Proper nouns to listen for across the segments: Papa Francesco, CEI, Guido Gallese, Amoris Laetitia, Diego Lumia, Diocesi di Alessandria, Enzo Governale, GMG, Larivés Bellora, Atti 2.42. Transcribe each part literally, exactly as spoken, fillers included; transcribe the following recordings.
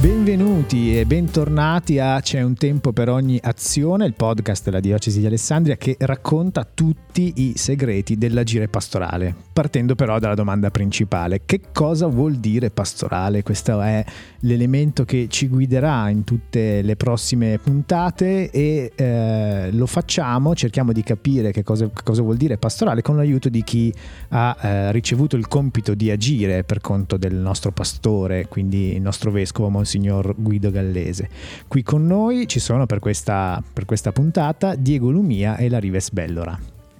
Benvenuti e bentornati a C'è un tempo per ogni azione, il podcast della Diocesi di Alessandria che racconta tutti i segreti dell'agire pastorale. Partendo però dalla domanda principale: che cosa vuol dire pastorale? Questo è l'elemento che ci guiderà in tutte le prossime puntate e eh, lo facciamo, cerchiamo di capire che cosa, che cosa vuol dire pastorale con l'aiuto di chi ha eh, ricevuto il compito di agire per conto del nostro pastore, quindi il nostro vescovo Monsignor Guido Gallese. Qui con noi ci sono per questa, per questa puntata Diego Lumia e Larivés Bellora.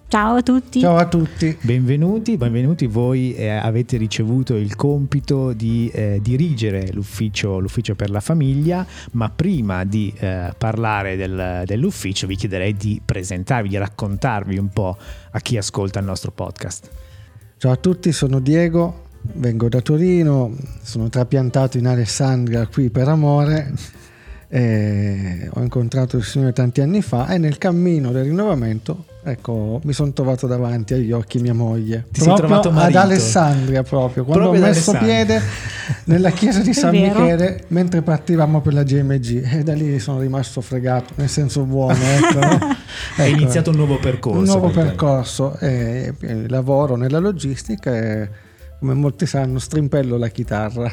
Ciao a tutti. Ciao a tutti. Benvenuti, benvenuti. Voi eh, avete ricevuto il compito di eh, dirigere l'ufficio, l'ufficio per la famiglia, ma prima di eh, parlare del, dell'ufficio vi chiederei di presentarvi, di raccontarvi un po' a chi ascolta il nostro podcast. Ciao a tutti, sono Diego. Vengo da Torino, sono trapiantato in Alessandria qui per amore, e ho incontrato il Signore tanti anni fa e nel cammino del rinnovamento, ecco, mi sono trovato davanti agli occhi mia moglie. Ti proprio sei trovato ad Alessandria, proprio quando proprio ho messo piede nella chiesa di San Michele mentre partivamo per la G M G, e da lì sono rimasto fregato, nel senso buono, ecco, no? Ecco, è iniziato un nuovo percorso. Un nuovo percorso, e lavoro nella logistica e, come molti sanno, strimpello la chitarra.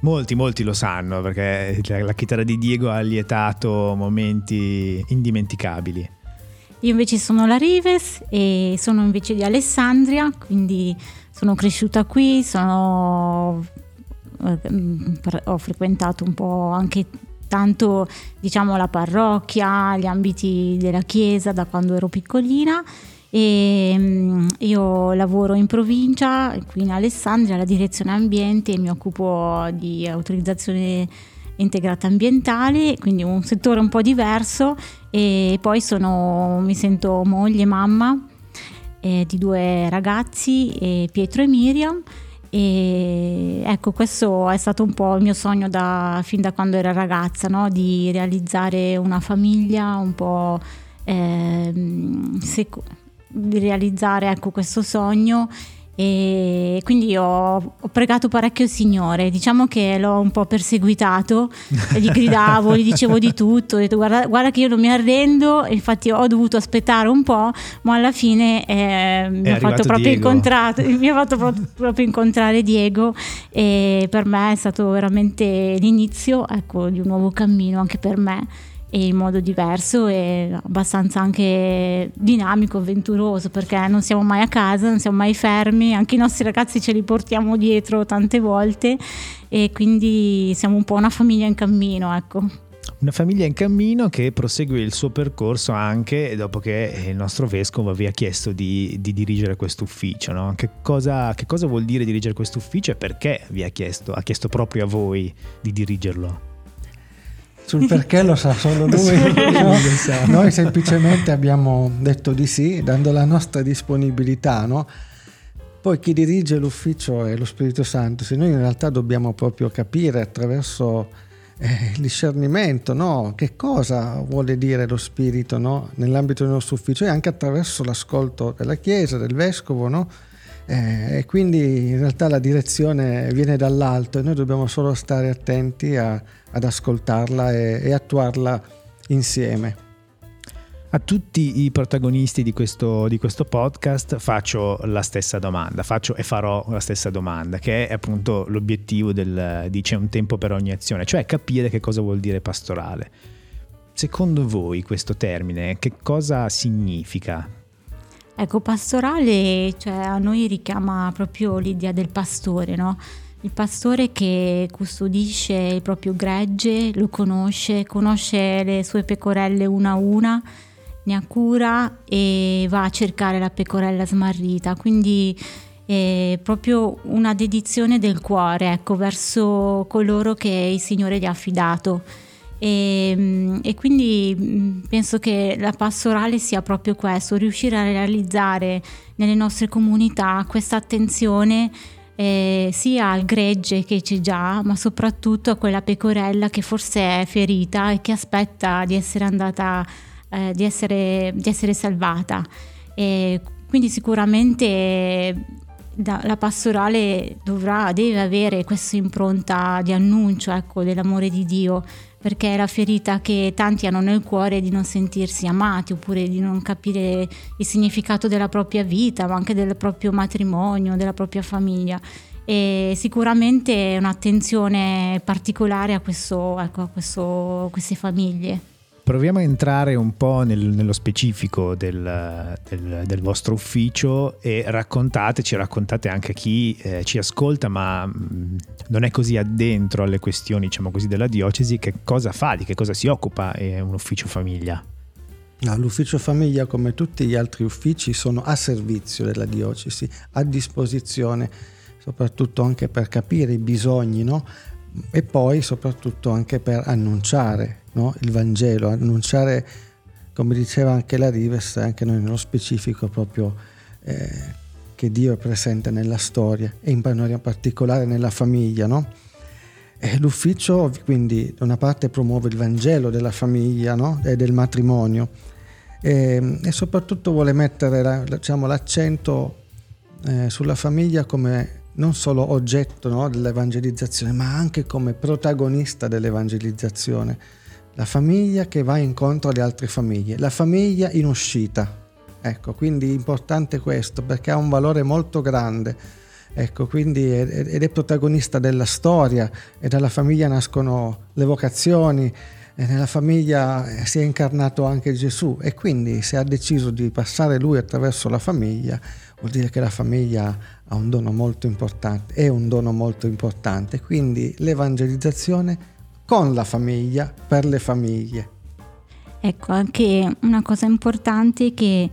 Molti, molti lo sanno, perché la chitarra di Diego ha lietato momenti indimenticabili. Io invece sono Larivés e sono invece di Alessandria, quindi sono cresciuta qui, sono... ho frequentato un po' anche tanto, diciamo, la parrocchia, gli ambiti della chiesa da quando ero piccolina. E io lavoro in provincia, qui in Alessandria, alla direzione ambiente, e mi occupo di autorizzazione integrata ambientale, quindi un settore un po' diverso. E poi sono, mi sento moglie e mamma eh, di due ragazzi, eh, Pietro e Miriam, e ecco, questo è stato un po' il mio sogno da, fin da quando era ragazza, no? Di realizzare una famiglia un po' eh, seco- di realizzare, ecco, questo sogno. E quindi ho, ho pregato parecchio il Signore, diciamo che l'ho un po' perseguitato, gli gridavo, gli dicevo di tutto, ho detto guarda, guarda che io non mi arrendo, infatti ho dovuto aspettare un po', ma alla fine eh, mi ha fatto proprio incontrare, mi ha fatto proprio incontrare Diego, e per me è stato veramente l'inizio, ecco, di un nuovo cammino anche per me, e in modo diverso e abbastanza anche dinamico, avventuroso, perché non siamo mai a casa, non siamo mai fermi, anche i nostri ragazzi ce li portiamo dietro tante volte, e quindi siamo un po' una famiglia in cammino, ecco. Una famiglia in cammino che prosegue il suo percorso anche dopo che il nostro vescovo vi ha chiesto di, di dirigere questo ufficio, no? Che cosa, che cosa vuol dire dirigere questo ufficio e perché vi ha chiesto, ha chiesto proprio a voi di dirigerlo? Sul perché lo sa solo lui, no? Noi semplicemente abbiamo detto di sì, dando la nostra disponibilità, no? Poi chi dirige l'ufficio è lo Spirito Santo, se noi in realtà dobbiamo proprio capire attraverso eh, il discernimento, no? Che cosa vuole dire lo Spirito, no? Nell'ambito del nostro ufficio, e anche attraverso l'ascolto della Chiesa, del Vescovo, no? Eh, e quindi in realtà la direzione viene dall'alto e noi dobbiamo solo stare attenti a, ad ascoltarla e, e attuarla insieme. A tutti i protagonisti di questo, di questo podcast faccio la stessa domanda, faccio e farò la stessa domanda, che è appunto l'obiettivo del, di C'è un tempo per ogni azione, cioè capire che cosa vuol dire pastorale. Secondo voi questo termine che cosa significa? Ecco, pastorale, cioè, a noi richiama proprio l'idea del pastore, no? Il pastore che custodisce il proprio gregge, lo conosce, conosce le sue pecorelle una a una, ne ha cura e va a cercare la pecorella smarrita, quindi è proprio una dedizione del cuore, ecco, verso coloro che il Signore gli ha affidato. E, e quindi penso che la pastorale sia proprio questo, riuscire a realizzare nelle nostre comunità questa attenzione eh, sia al gregge che c'è già, ma soprattutto a quella pecorella che forse è ferita e che aspetta di essere andata, eh, di essere, di essere salvata. E quindi sicuramente da, la pastorale dovrà, deve avere questa impronta di annuncio, ecco, dell'amore di Dio, perché è la ferita che tanti hanno nel cuore di non sentirsi amati, oppure di non capire il significato della propria vita, ma anche del proprio matrimonio, della propria famiglia. E sicuramente un'attenzione particolare a, questo, ecco, a questo, queste famiglie. Proviamo a entrare un po' nel, nello specifico del, del, del vostro ufficio e raccontateci, raccontate anche a chi eh, ci ascolta ma mh, non è così addentro alle questioni, diciamo così, della diocesi, che cosa fa, di che cosa si occupa eh, un ufficio famiglia. No, l'ufficio famiglia, come tutti gli altri uffici, sono a servizio della diocesi, a disposizione, soprattutto anche per capire i bisogni, no? E poi soprattutto anche per annunciare, no? Il Vangelo, annunciare, come diceva anche Larivés, anche noi nello specifico, proprio eh, che Dio è presente nella storia e in particolare nella famiglia, no? E l'ufficio quindi da una parte promuove il Vangelo della famiglia, no? E del matrimonio, e, e soprattutto vuole mettere la, diciamo, l'accento eh, sulla famiglia come non solo oggetto, no, dell'evangelizzazione, ma anche come protagonista dell'evangelizzazione. La famiglia che va incontro alle altre famiglie, la famiglia in uscita. Ecco, quindi è importante questo, perché ha un valore molto grande. Ecco, quindi è, ed è protagonista della storia, e dalla famiglia nascono le vocazioni, e nella famiglia si è incarnato anche Gesù, e quindi se ha deciso di passare lui attraverso la famiglia, vuol dire che la famiglia ha un dono molto importante, è un dono molto importante, quindi l'evangelizzazione con la famiglia, per le famiglie. Ecco, anche una cosa importante che,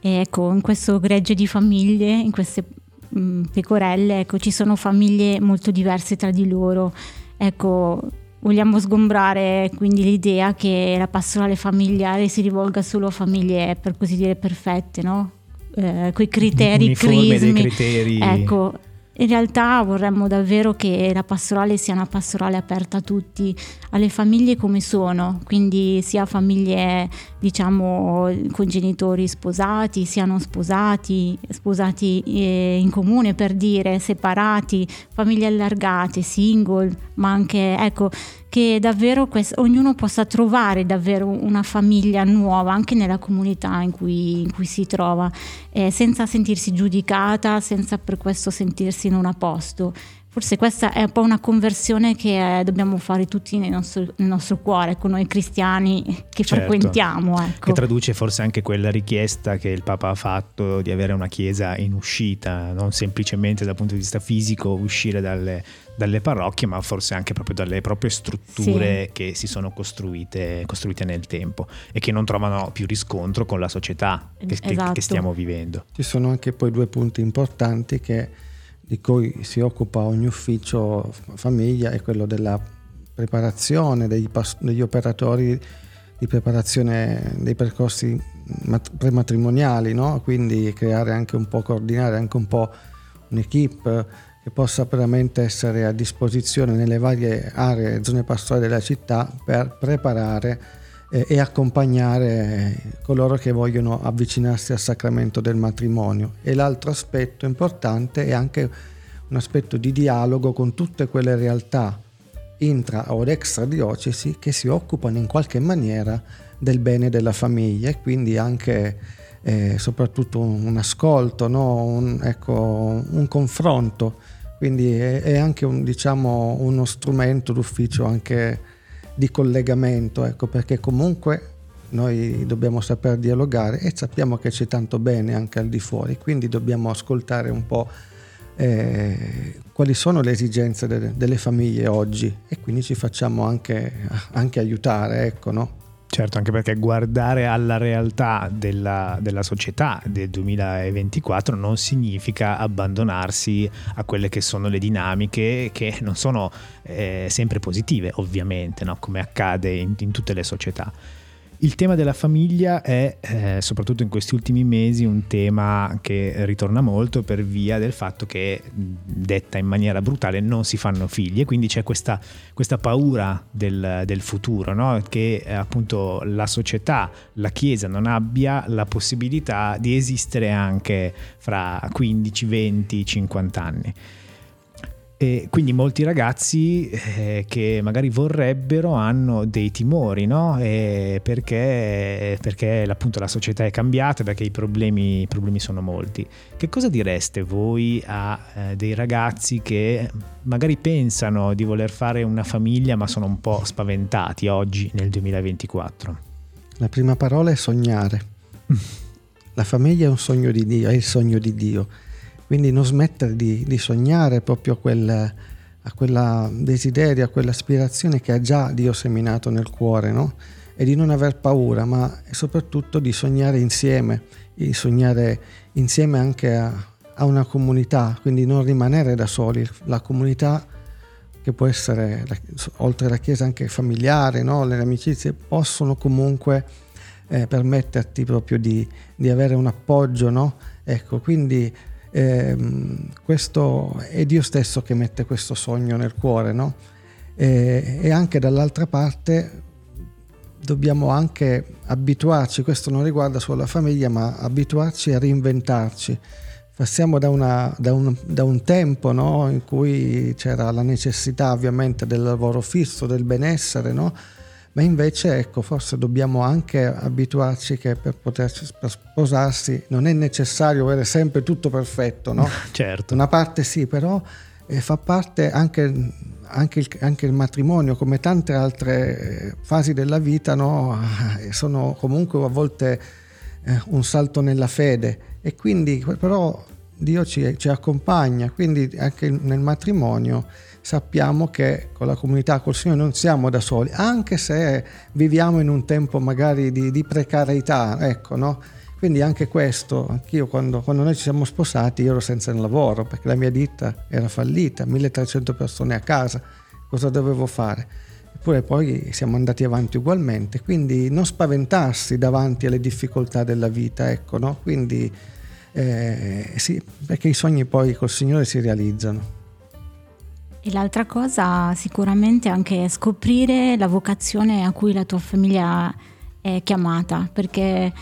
ecco, in questo gregge di famiglie, in queste mh, pecorelle, ecco, ci sono famiglie molto diverse tra di loro. Ecco, vogliamo sgombrare quindi l'idea che la pastorale familiare si rivolga solo a famiglie, per così dire, perfette, no? Eh, coi criteri, uniforme, crismi, dei criteri. Ecco, in realtà vorremmo davvero che la pastorale sia una pastorale aperta a tutti, alle famiglie come sono, quindi sia famiglie, diciamo, con genitori sposati, sia non sposati, sposati eh, in comune, per dire, separati, famiglie allargate, single, ma anche, ecco, che davvero quest- ognuno possa trovare davvero una famiglia nuova anche nella comunità in cui, in cui si trova, eh, senza sentirsi giudicata, senza per questo sentirsi non a posto. Forse questa è un po' una conversione che eh, dobbiamo fare tutti nel nostro, nel nostro cuore, con noi cristiani che certo, frequentiamo. Ecco. Che traduce forse anche quella richiesta che il Papa ha fatto di avere una chiesa in uscita, non semplicemente dal punto di vista fisico uscire dalle... dalle parrocchie, ma forse anche proprio dalle proprie strutture, sì, che si sono costruite, costruite nel tempo e che non trovano più riscontro con la società che, esatto, che, che stiamo vivendo. Ci sono anche poi due punti importanti che, di cui si occupa ogni ufficio famiglia, è quello della preparazione degli, pas- degli operatori di preparazione dei percorsi mat- prematrimoniali, no? Quindi creare anche un po', coordinare anche un po' un'equipe che possa veramente essere a disposizione nelle varie aree, zone pastorali della città, per preparare eh, e accompagnare coloro che vogliono avvicinarsi al sacramento del matrimonio. E l'altro aspetto importante è anche un aspetto di dialogo con tutte quelle realtà intra o extra diocesi che si occupano in qualche maniera del bene della famiglia, e quindi anche eh, soprattutto un ascolto, no? un, ecco, un confronto. Quindi è, è anche un, diciamo, uno strumento d'ufficio anche di collegamento, ecco, perché comunque noi dobbiamo saper dialogare e sappiamo che c'è tanto bene anche al di fuori, quindi dobbiamo ascoltare un po' eh, quali sono le esigenze de- delle famiglie oggi, e quindi ci facciamo anche, anche aiutare, ecco, no? Certo, anche perché guardare alla realtà della, della società del duemilaventiquattro non significa abbandonarsi a quelle che sono le dinamiche, che non sono eh, sempre positive, ovviamente, no? Come accade in, in tutte le società. Il tema della famiglia è, eh, soprattutto in questi ultimi mesi, un tema che ritorna molto per via del fatto che, detta in maniera brutale, non si fanno figli, e quindi c'è questa, questa paura del, del futuro, no? Che eh, appunto la società, la Chiesa non abbia la possibilità di esistere anche fra quindici, venti, cinquanta anni. E quindi molti ragazzi eh, che magari vorrebbero hanno dei timori, no? E perché, perché appunto la società è cambiata, perché i problemi, i problemi sono molti. Che cosa direste voi a eh, dei ragazzi che magari pensano di voler fare una famiglia ma sono un po' spaventati oggi nel duemilaventiquattro? La prima parola è sognare. La famiglia è un sogno di Dio, è il sogno di Dio. Quindi non smettere di, di sognare proprio a quel, a quella desiderio, a quell'aspirazione che ha già Dio seminato nel cuore, no? E di non aver paura, ma soprattutto di sognare insieme, di sognare insieme anche a, a una comunità, quindi non rimanere da soli. La comunità che può essere, oltre alla Chiesa, anche familiare, no? Le amicizie possono comunque eh, permetterti proprio di, di avere un appoggio, no? Ecco, quindi... Eh, questo è Dio stesso che mette questo sogno nel cuore, no? E, e anche dall'altra parte dobbiamo anche abituarci, questo non riguarda solo la famiglia, ma abituarci a reinventarci. Passiamo da, una, da, un, da un tempo, no? In cui c'era la necessità ovviamente del lavoro fisso, del benessere, no? Ma invece, ecco, forse dobbiamo anche abituarci che per poterci per sposarsi non è necessario avere sempre tutto perfetto, no? Certo. Una parte sì, però eh, fa parte anche, anche, il, anche il matrimonio, come tante altre fasi della vita, no? Sono comunque a volte eh, un salto nella fede, e quindi però Dio ci, ci accompagna, quindi anche nel matrimonio sappiamo che con la comunità, col Signore, non siamo da soli, anche se viviamo in un tempo magari di, di precarietà, ecco, no? Quindi anche questo, anch'io quando, quando noi ci siamo sposati io ero senza lavoro perché la mia ditta era fallita, milletrecento persone a casa, cosa dovevo fare? Eppure poi siamo andati avanti ugualmente, quindi non spaventarsi davanti alle difficoltà della vita, ecco, no? Quindi eh, sì, perché i sogni poi col Signore si realizzano. E l'altra cosa sicuramente è anche scoprire la vocazione a cui la tua famiglia è chiamata, perché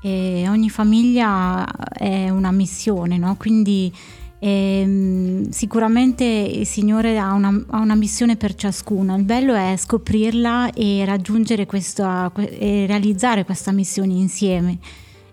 eh, ogni famiglia è una missione, no? Quindi eh, sicuramente il Signore ha una, ha una missione per ciascuno. Il bello è scoprirla e raggiungere questa, e realizzare questa missione insieme.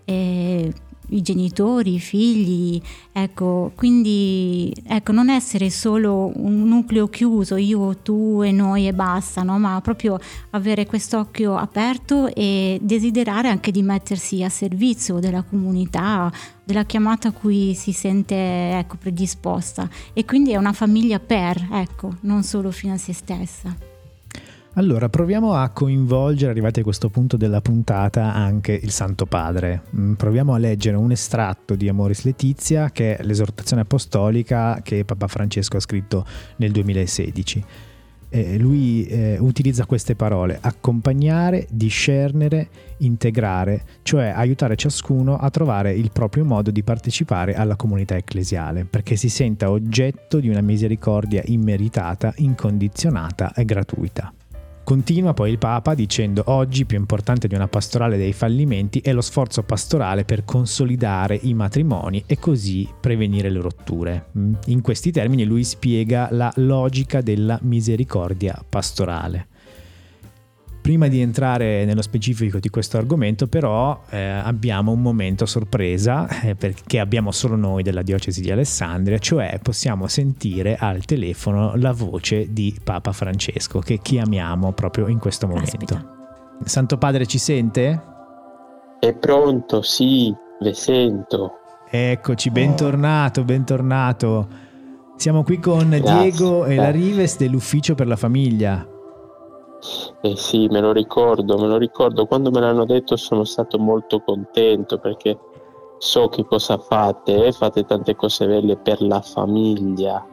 Eh, i genitori, i figli, ecco, quindi ecco, non essere solo un nucleo chiuso, io, tu e noi e basta, no? Ma proprio avere quest'occhio aperto e desiderare anche di mettersi a servizio della comunità, della chiamata a cui si sente, ecco, predisposta, e quindi è una famiglia per, ecco, non solo fino a se stessa. Allora, proviamo a coinvolgere, arrivati a questo punto della puntata, anche il Santo Padre. Proviamo a leggere un estratto di Amoris Laetitia, che è l'esortazione apostolica che Papa Francesco ha scritto nel duemilasedici. Eh, lui eh, utilizza queste parole: accompagnare, discernere, integrare, cioè aiutare ciascuno a trovare il proprio modo di partecipare alla comunità ecclesiale, perché si senta oggetto di una misericordia immeritata, incondizionata e gratuita. Continua poi il Papa dicendo: oggi più importante di una pastorale dei fallimenti è lo sforzo pastorale per consolidare i matrimoni e così prevenire le rotture. In questi termini lui spiega la logica della misericordia pastorale. Prima di entrare nello specifico di questo argomento, però, eh, abbiamo un momento sorpresa eh, perché abbiamo solo noi della Diocesi di Alessandria, cioè possiamo sentire al telefono la voce di Papa Francesco, che chiamiamo proprio in questo momento. Aspetta. Santo Padre, ci sente? È pronto, sì, le sento. Eccoci, bentornato, bentornato. Siamo qui con Grazie. Diego e Larivés dell'Ufficio per la Famiglia. Eh sì, me lo ricordo, me lo ricordo. Quando me l'hanno detto sono stato molto contento, perché so che cosa fate, eh? Fate tante cose belle per la famiglia.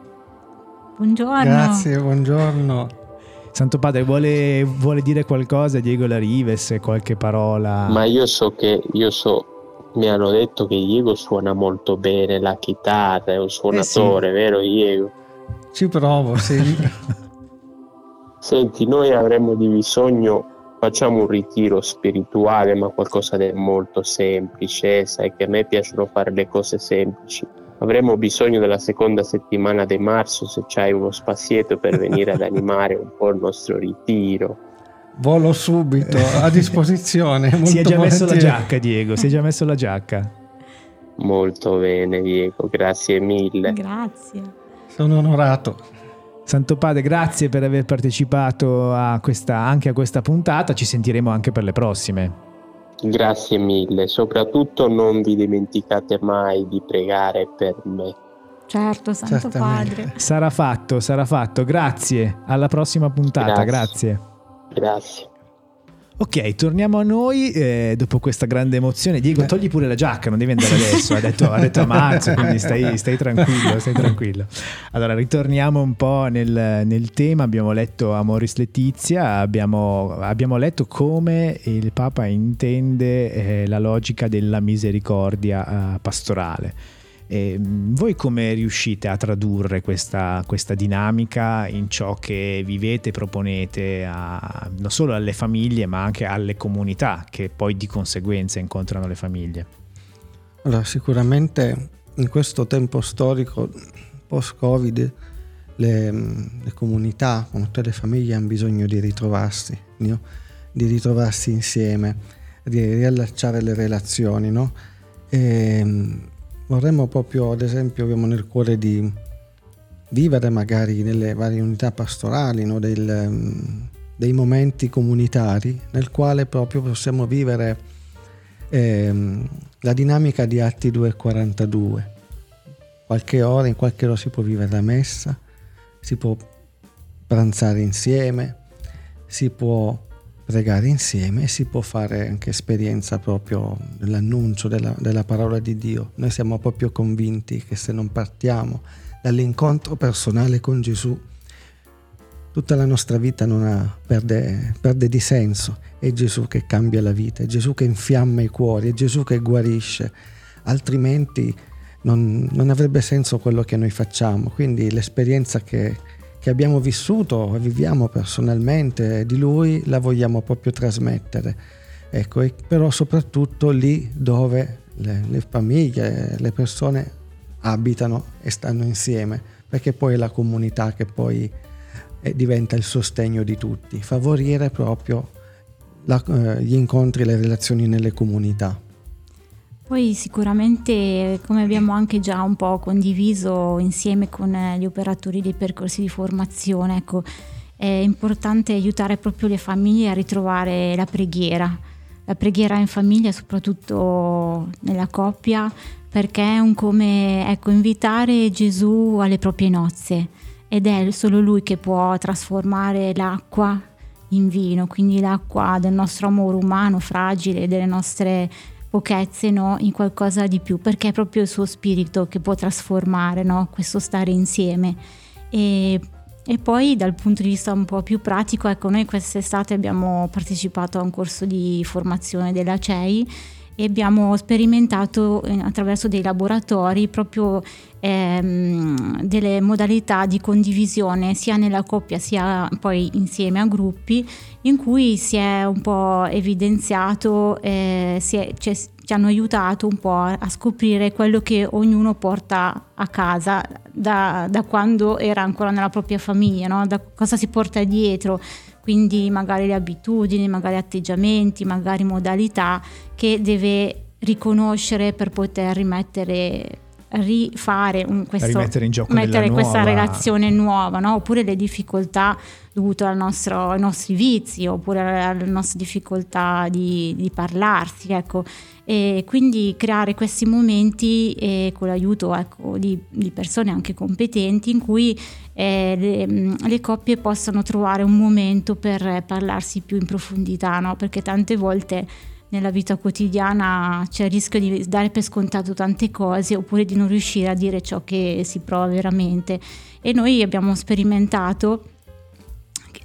Buongiorno. Grazie, buongiorno. Santo Padre, vuole, vuole dire qualcosa Diego Larivés, qualche parola? Ma io so che io so mi hanno detto che Diego suona molto bene la chitarra, è un suonatore, eh sì. Vero Diego? Ci provo, sì. Senti, noi avremmo di bisogno, facciamo un ritiro spirituale, ma qualcosa di molto semplice, sai che a me piacciono fare le cose semplici. Avremo bisogno della seconda settimana di marzo, se c'hai uno spazietto per venire ad animare un po' il nostro ritiro. Volo subito, a disposizione. Molto si è già volentieri. Messo la giacca, Diego, si è già messo la giacca. Molto bene, Diego, grazie mille. Grazie. Sono onorato. Santo Padre, grazie per aver partecipato a questa, anche a questa puntata, ci sentiremo anche per le prossime. Grazie mille, soprattutto non vi dimenticate mai di pregare per me. Certo, Santo Certamente. Padre. Sarà fatto, sarà fatto. Grazie, alla prossima puntata, grazie. Grazie. grazie. Ok, torniamo a noi eh, dopo questa grande emozione. Diego, togli pure la giacca, non devi andare adesso, ha detto, ha detto a marzo, quindi stai, stai tranquillo, stai tranquillo. Allora, ritorniamo un po' nel, nel tema, abbiamo letto Amoris Laetitia, abbiamo, abbiamo letto come il Papa intende eh, la logica della misericordia eh, pastorale. E voi come riuscite a tradurre questa, questa dinamica in ciò che vivete e proponete a, non solo alle famiglie ma anche alle comunità che poi di conseguenza incontrano le famiglie? Allora, sicuramente in questo tempo storico post-Covid le, le comunità con tutte le famiglie hanno bisogno di ritrovarsi, no? Di ritrovarsi insieme, di riallacciare le relazioni, no? E, vorremmo proprio, ad esempio, abbiamo nel cuore di vivere magari nelle varie unità pastorali, no? Del, dei momenti comunitari nel quale proprio possiamo vivere eh, la dinamica di Atti due quarantadue. Qualche ora, in qualche ora si può vivere la messa, si può pranzare insieme, si può pregare insieme e si può fare anche esperienza proprio dell'annuncio della, della parola di Dio. Noi siamo proprio convinti che se non partiamo dall'incontro personale con Gesù, tutta la nostra vita non ha, perde, perde di senso. È Gesù che cambia la vita, è Gesù che infiamma i cuori, è Gesù che guarisce, altrimenti non, non avrebbe senso quello che noi facciamo. Quindi l'esperienza che che abbiamo vissuto e viviamo personalmente di Lui la vogliamo proprio trasmettere, ecco, e però soprattutto lì dove le, le famiglie, le persone abitano e stanno insieme, perché poi è la comunità che poi eh, diventa il sostegno di tutti, favorire proprio la, eh, gli incontri e le relazioni nelle comunità. Poi sicuramente, come abbiamo anche già un po' condiviso insieme con gli operatori dei percorsi di formazione, ecco, è importante aiutare proprio le famiglie a ritrovare la preghiera, la preghiera in famiglia, soprattutto nella coppia, perché è un come ecco, invitare Gesù alle proprie nozze, ed è solo Lui che può trasformare l'acqua in vino, quindi l'acqua del nostro amore umano fragile, delle nostre pochezze, no, in qualcosa di più, perché è proprio il suo spirito che può trasformare, no, questo stare insieme. E, e poi dal punto di vista un po' più pratico, ecco, noi quest'estate abbiamo partecipato a un corso di formazione della C E I e abbiamo sperimentato attraverso dei laboratori proprio ehm, delle modalità di condivisione sia nella coppia sia poi insieme a gruppi, in cui si è un po' evidenziato, eh, si è, cioè, ci hanno aiutato un po' a scoprire quello che ognuno porta a casa da, da quando era ancora nella propria famiglia, no? Da cosa si porta dietro, quindi magari le abitudini, magari atteggiamenti, magari modalità che deve riconoscere per poter rimettere rifare un, questo, rimettere in gioco mettere questa nuova relazione nuova, no? Oppure le difficoltà dovute al nostro, ai nostri vizi, oppure alle nostre difficoltà di, di parlarsi, ecco. E quindi creare questi momenti eh, con l'aiuto ecco, di, di persone anche competenti, in cui eh, le, le coppie possano trovare un momento per parlarsi più in profondità, no? Perché tante volte nella vita quotidiana c'è il rischio di dare per scontato tante cose, oppure di non riuscire a dire ciò che si prova veramente. E noi abbiamo sperimentato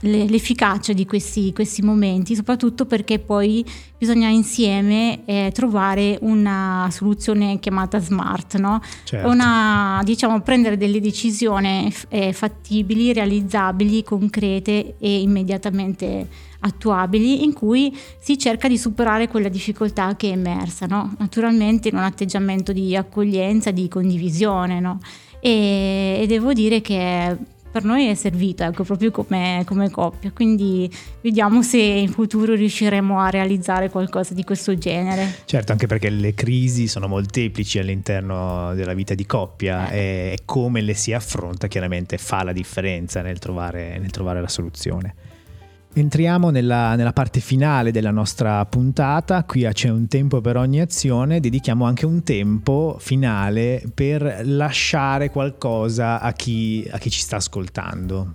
l'efficacia di questi, questi momenti, soprattutto perché poi bisogna insieme eh, trovare una soluzione chiamata smart, no? Certo. Una, diciamo, prendere delle decisioni eh, fattibili, realizzabili, concrete e immediatamente attuabili, in cui si cerca di superare quella difficoltà che è emersa, no? Naturalmente in un atteggiamento di accoglienza, di condivisione, no? E, e devo dire che per noi è servita, ecco, proprio come, come coppia, quindi vediamo se in futuro riusciremo a realizzare qualcosa di questo genere. Certo, anche perché le crisi sono molteplici all'interno della vita di coppia, eh. e come le si affronta chiaramente fa la differenza nel trovare, nel trovare la soluzione. Entriamo nella, nella parte finale della nostra puntata. Qui a C'è un tempo per ogni azione dedichiamo anche un tempo finale per lasciare qualcosa a chi, a chi ci sta ascoltando,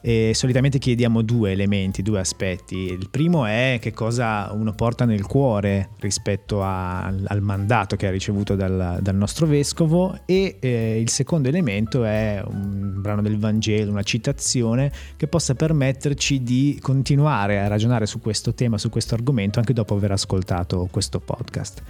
e solitamente chiediamo due elementi, due aspetti. Il primo è che cosa uno porta nel cuore rispetto a, al mandato che ha ricevuto dal, dal nostro vescovo, e eh, il secondo elemento è un brano del Vangelo, una citazione che possa permetterci di continuare a ragionare su questo tema, su questo argomento, anche dopo aver ascoltato questo podcast.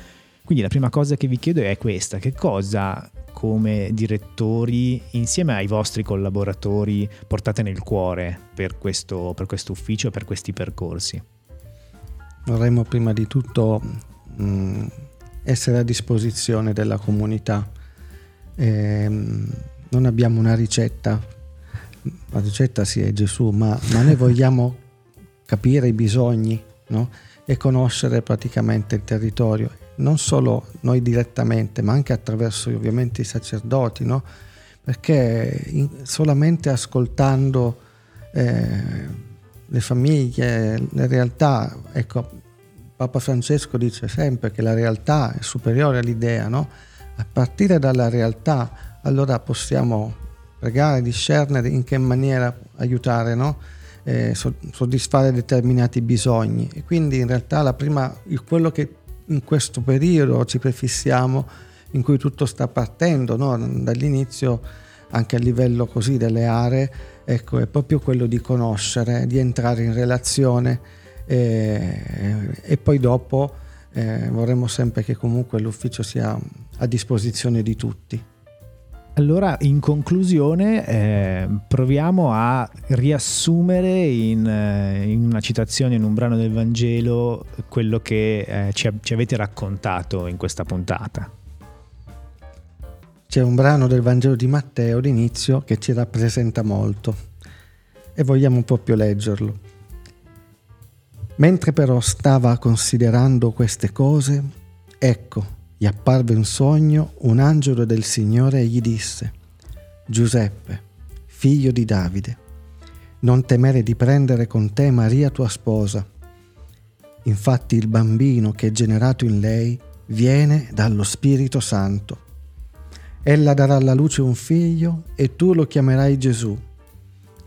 Quindi la prima cosa che vi chiedo è questa: che cosa come direttori, insieme ai vostri collaboratori, portate nel cuore per questo, per questo ufficio, per questi percorsi? Vorremmo prima di tutto mh, essere a disposizione della comunità. Ehm, non abbiamo una ricetta. La ricetta sì è Gesù, ma, ma noi vogliamo capire i bisogni, no? E conoscere praticamente il territorio, non solo noi direttamente, ma anche attraverso ovviamente i sacerdoti, no? Perché in, solamente ascoltando eh, le famiglie, le realtà, ecco, Papa Francesco dice sempre che la realtà è superiore all'idea, no? A partire dalla realtà allora possiamo pregare, discernere in che maniera aiutare, no? eh, soddisfare determinati bisogni. E quindi in realtà la prima, quello che in questo periodo ci prefissiamo, in cui tutto sta partendo, no? Dall'inizio anche a livello così delle aree, ecco, è proprio quello di conoscere, di entrare in relazione, eh, e poi dopo eh, vorremmo sempre che comunque l'ufficio sia a disposizione di tutti. Allora, in conclusione, eh, proviamo a riassumere in, in una citazione, in un brano del Vangelo, quello che eh, ci, ci avete raccontato in questa puntata. C'è un brano del Vangelo di Matteo d'inizio che ci rappresenta molto e vogliamo proprio leggerlo. Mentre però stava considerando queste cose, ecco, gli apparve un sogno, un angelo del Signore, e gli disse: Giuseppe, figlio di Davide, non temere di prendere con te Maria tua sposa. Infatti il bambino che è generato in lei viene dallo Spirito Santo. Ella darà alla luce un figlio e tu lo chiamerai Gesù.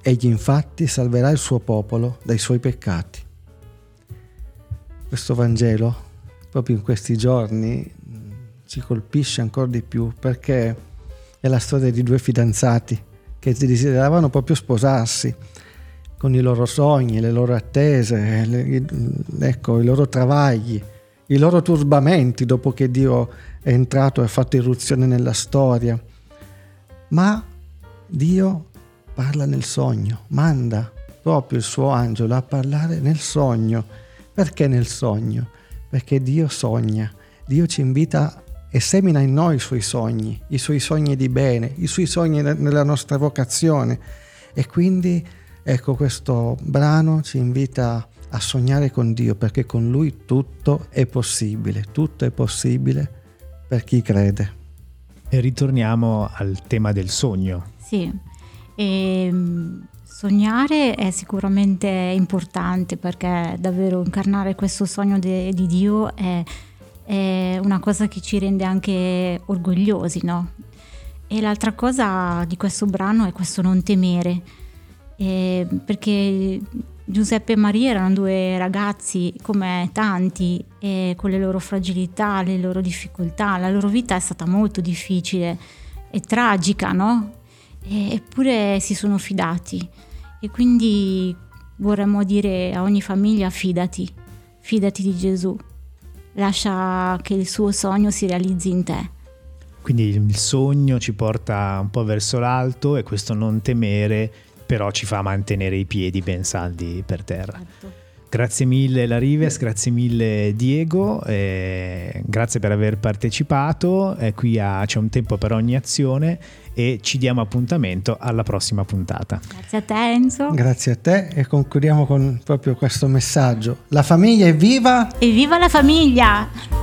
Egli infatti salverà il suo popolo dai suoi peccati. Questo Vangelo, proprio in questi giorni, ci colpisce ancora di più, perché è la storia di due fidanzati che desideravano proprio sposarsi, con i loro sogni, le loro attese, le, ecco, i loro travagli, i loro turbamenti dopo che Dio è entrato e ha fatto irruzione nella storia. Ma Dio parla nel sogno, manda proprio il suo angelo a parlare nel sogno. Perché nel sogno? Perché Dio sogna, Dio ci invita e semina in noi i suoi sogni, i suoi sogni di bene, i suoi sogni nella nostra vocazione. E quindi, ecco, questo brano ci invita a sognare con Dio, perché con Lui tutto è possibile, tutto è possibile per chi crede. E ritorniamo al tema del sogno. Sì, e sognare è sicuramente importante, perché davvero incarnare questo sogno de- di Dio è... è una cosa che ci rende anche orgogliosi, no? E l'altra cosa di questo brano è questo non temere, eh, perché Giuseppe e Maria erano due ragazzi come tanti, eh, con le loro fragilità, le loro difficoltà. La loro vita è stata molto difficile e tragica, no? E, eppure si sono fidati, e quindi vorremmo dire a ogni famiglia: fidati, fidati di Gesù, lascia che il suo sogno si realizzi in te. Quindi il sogno ci porta un po' verso l'alto, e questo non temere però ci fa mantenere i piedi ben saldi per terra. Certo. Grazie mille Larivés, grazie mille Diego, eh, grazie per aver partecipato, eh, qui a C'è un tempo per ogni azione, e ci diamo appuntamento alla prossima puntata. Grazie a te Enzo. Grazie a te, e concludiamo con proprio questo messaggio: la famiglia è viva! E viva la famiglia!